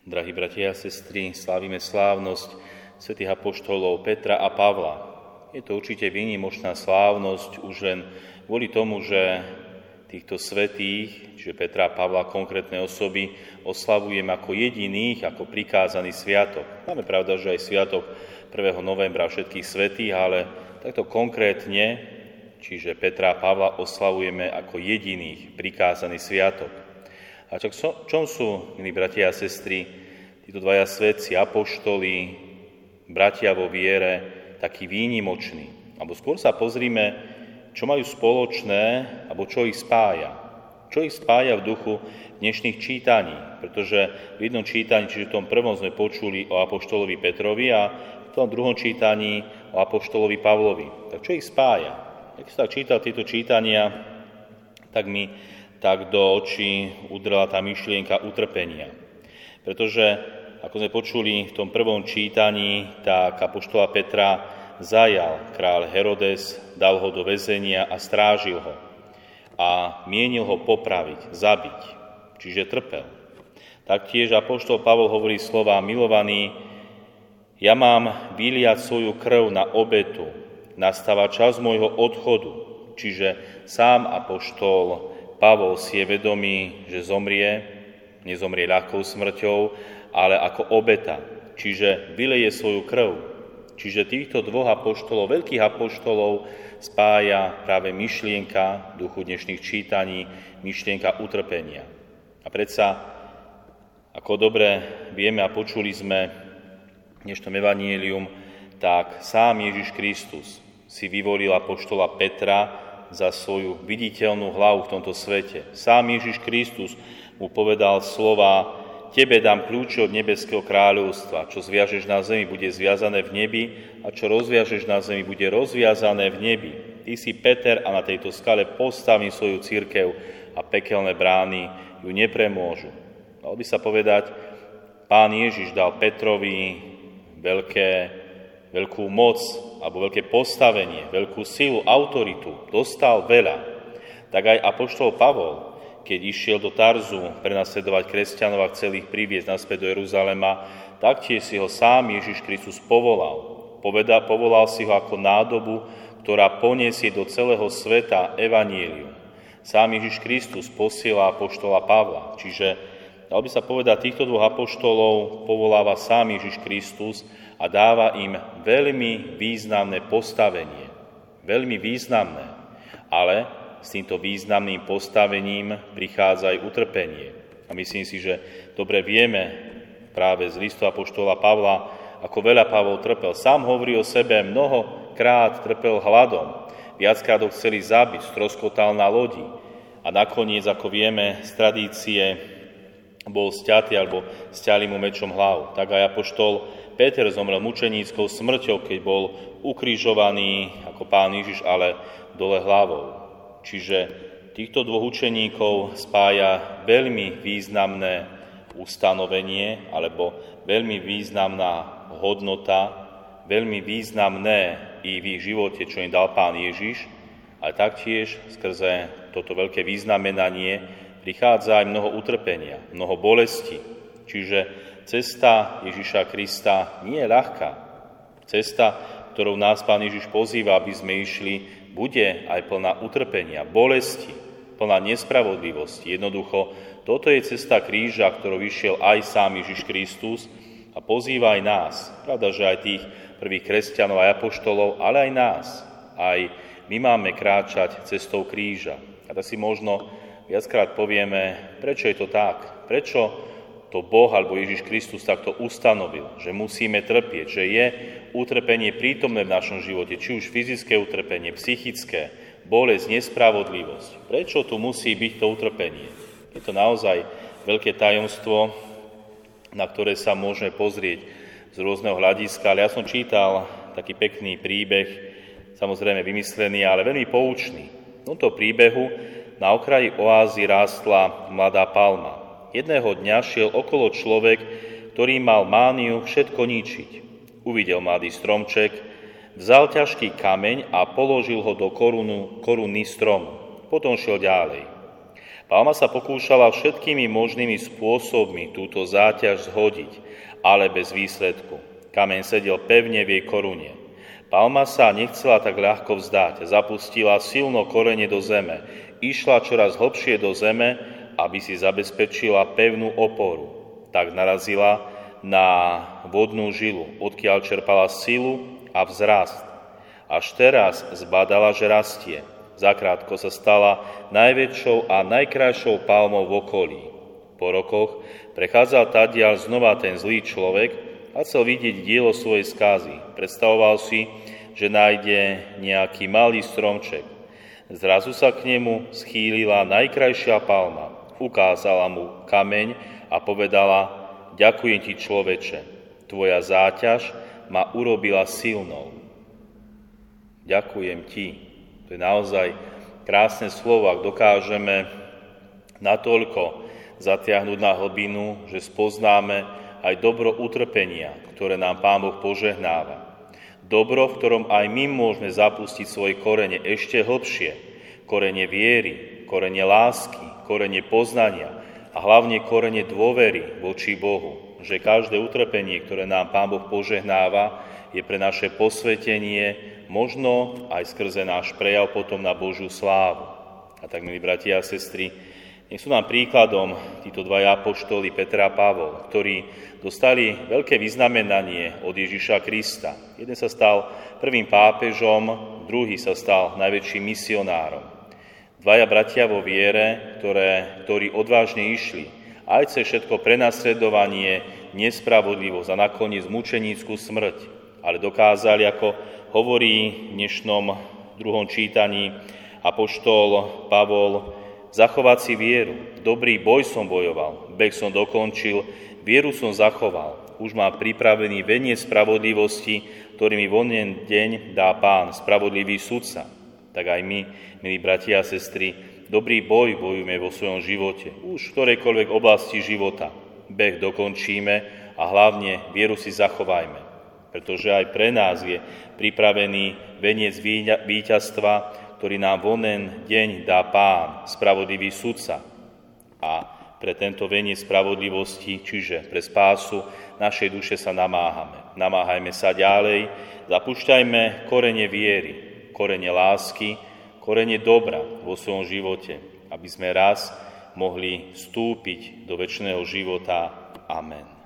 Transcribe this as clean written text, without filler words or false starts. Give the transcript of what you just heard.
Drahí bratia a sestry, slávime slávnosť svätých apoštolov Petra a Pavla. Je to určite výnimočná slávnosť už len kvôli tomu, že týchto svätých, čiže Petra a Pavla, konkrétne osoby, oslavujeme ako jediných, ako prikázaný sviatok. Máme pravda, že aj sviatok 1. novembra všetkých svätých, ale takto konkrétne, čiže Petra a Pavla, oslavujeme ako jediných prikázaný sviatok. A čom sú, milí bratia a sestry, títo dvaja svätci, apoštoli, bratia vo viere, takí výnimoční? Alebo skôr sa pozrime, čo majú spoločné, alebo čo ich spája. Čo ich spája v duchu dnešných čítaní? Pretože v jednom čítaní, čiže v tom prvom sme počuli o apoštolovi Petrovi a v tom druhom čítaní o apoštolovi Pavlovi. Tak čo ich spája? Ak sa čítal tieto čítania, tak do očí udrela tá myšlienka utrpenia. Pretože, ako sme počuli v tom prvom čítaní, tak apoštola Petra zajal kráľ Herodes, dal ho do väzenia a strážil ho. A mienil ho popraviť, zabiť, čiže trpel. Taktiež apoštol Pavol hovorí slová: milovaný, ja mám vyliať svoju krv na obetu, nastáva čas môjho odchodu, čiže sám apoštol Pavol si je vedomý, že zomrie, nezomrie ľahkou smrťou, ale ako obeta, čiže vyleje svoju krv. Čiže týchto dvoch apoštolov, veľkých apoštolov, spája práve myšlienka duchu dnešných čítaní, myšlienka utrpenia. A predsa, ako dobre vieme a počuli sme dnešnom evanílium, tak sám Ježiš Kristus si vyvolil apoštola Petra za svoju viditeľnú hlavu v tomto svete. Sám Ježiš Kristus mu povedal slova: tebe dám kľúče od nebeského kráľovstva, čo zviažeš na zemi, bude zviazané v nebi, a čo rozviažeš na zemi, bude rozviazané v nebi. Ty si Peter a na tejto skale postavím svoju cirkev a pekelné brány ju nepremôžu. Dalo by sa povedať, Pán Ježiš dal Petrovi veľkú moc, alebo veľké postavenie, veľkú silu, autoritu, dostal veľa. Tak aj apoštol Pavol, keď išiel do Tarzu prenasledovať kresťanov a chcel ich priviesť naspäť do Jeruzalema, taktiež si ho sám Ježiš Kristus povolal. Povolal si ho ako nádobu, ktorá poniesie do celého sveta evanílium. Sám Ježiš Kristus posiela apoštola Pavla, čiže dalo by sa povedať, týchto dvoch apoštolov povoláva sám Ježiš Kristus a dáva im veľmi významné postavenie. Veľmi významné. Ale s týmto významným postavením prichádza aj utrpenie. A myslím si, že dobre vieme práve z listu apoštola Pavla, ako veľa Pavol trpel. Sám hovorí o sebe, mnohokrát trpel hladom. Viackrát ho chceli zabiť, stroskotal na lodi. A nakoniec, ako vieme z tradície, bol sťatý, alebo sťali mu mečom hlavu. Tak aj apoštol Peter zomrel mučeníckou smrťou, keď bol ukrižovaný ako Pán Ježiš, ale dole hlavou. Čiže týchto dvoch učeníkov spája veľmi významné ustanovenie, alebo veľmi významná hodnota, veľmi významné i v ich živote, čo im dal Pán Ježiš, ale taktiež skrze toto veľké významenanie prichádza aj mnoho utrpenia, mnoho bolesti. Čiže cesta Ježiša Krista nie je ľahká. Cesta, ktorou nás Pán Ježiš pozýva, aby sme išli, bude aj plná utrpenia, bolesti, plná nespravodlivosti. Jednoducho, toto je cesta kríža, ktorou vyšiel aj sám Ježiš Kristus a pozýva aj nás. Pravda, že aj tých prvých kresťanov a apoštolov, ale aj nás. Aj my máme kráčať cestou kríža. A tak si možno viackrát povieme, prečo je to tak, prečo to Boh alebo Ježiš Kristus takto ustanovil, že musíme trpieť, že je utrpenie prítomné v našom živote, či už fyzické utrpenie, psychické, bolesť, nespravodlivosť. Prečo tu musí byť to utrpenie? Je to naozaj veľké tajomstvo, na ktoré sa môžeme pozrieť z rôzneho hľadiska, ale ja som čítal taký pekný príbeh, samozrejme vymyslený, ale veľmi poučný. V tomto príbehu na okraji oázy rástla mladá palma. Jedného dňa šiel okolo človek, ktorý mal mániu všetko ničiť. Uvidel mladý stromček, vzal ťažký kameň a položil ho do koruny stromu. Potom šiel ďalej. Palma sa pokúšala všetkými možnými spôsobmi túto záťaž zhodiť, ale bez výsledku. Kameň sedel pevne v jej korune. Palma sa nechcela tak ľahko vzdať, zapustila silno korene do zeme, išla čoraz hlbšie do zeme, aby si zabezpečila pevnú oporu. Tak narazila na vodnú žilu, odkiaľ čerpala silu a vzrast. Až teraz zbadala, že rastie. Zakrátko sa stala najväčšou a najkrajšou palmou v okolí. Po rokoch prechádzal tadiaľ znova ten zlý človek, a chcel vidieť dielo svojej skázy. Predstavoval si, že nájde nejaký malý stromček. Zrazu sa k nemu schýlila najkrajšia palma. Ukázala mu kameň a povedala: "Ďakujem ti, človeče, tvoja záťaž ma urobila silnou." Ďakujem ti. To je naozaj krásne slovo, ak dokážeme natoľko zatiahnuť na hlbinu, že spoznáme aj dobro utrpenia, ktoré nám Pán Boh požehnáva. Dobro, v ktorom aj my môžeme zapustiť svoje korene ešte hlbšie. Korene viery, korene lásky, korene poznania a hlavne korene dôvery voči Bohu, že každé utrpenie, ktoré nám Pán Boh požehnáva, je pre naše posvetenie, možno aj skrze náš prejav potom na Božiu slávu. A tak, milí bratia a sestry, nech sú nám príkladom títo dvaja apoštoli Petra a Pavol, ktorí dostali veľké vyznamenanie od Ježiša Krista. Jeden sa stal prvým pápežom, druhý sa stal najväčším misionárom. Dvaja bratia vo viere, ktorí odvážne išli aj cez všetko prenasledovanie, nespravodlivosť a nakoniec mučenícku smrť, ale dokázali, ako hovorí v dnešnom druhom čítaní apoštol Pavol, zachovať si vieru. Dobrý boj som bojoval, beh som dokončil, vieru som zachoval. Už mám pripravený veniec spravodlivosti, ktorý mi vonen deň dá Pán, spravodlivý sudca. Tak aj my, milí bratia a sestry, dobrý boj bojujeme vo svojom živote, už v ktorejkoľvek oblasti života. Beh dokončíme a hlavne vieru si zachovajme, pretože aj pre nás je pripravený veniec víťazstva, ktorý nám vonen deň dá Pán, spravodlivý sudca. A pre tento veniec spravodlivosti, čiže pre spásu našej duše sa namáhame. Namáhajme sa ďalej, zapúšťajme korene viery, korene lásky, korene dobra vo svojom živote, aby sme raz mohli vstúpiť do večného života. Amen.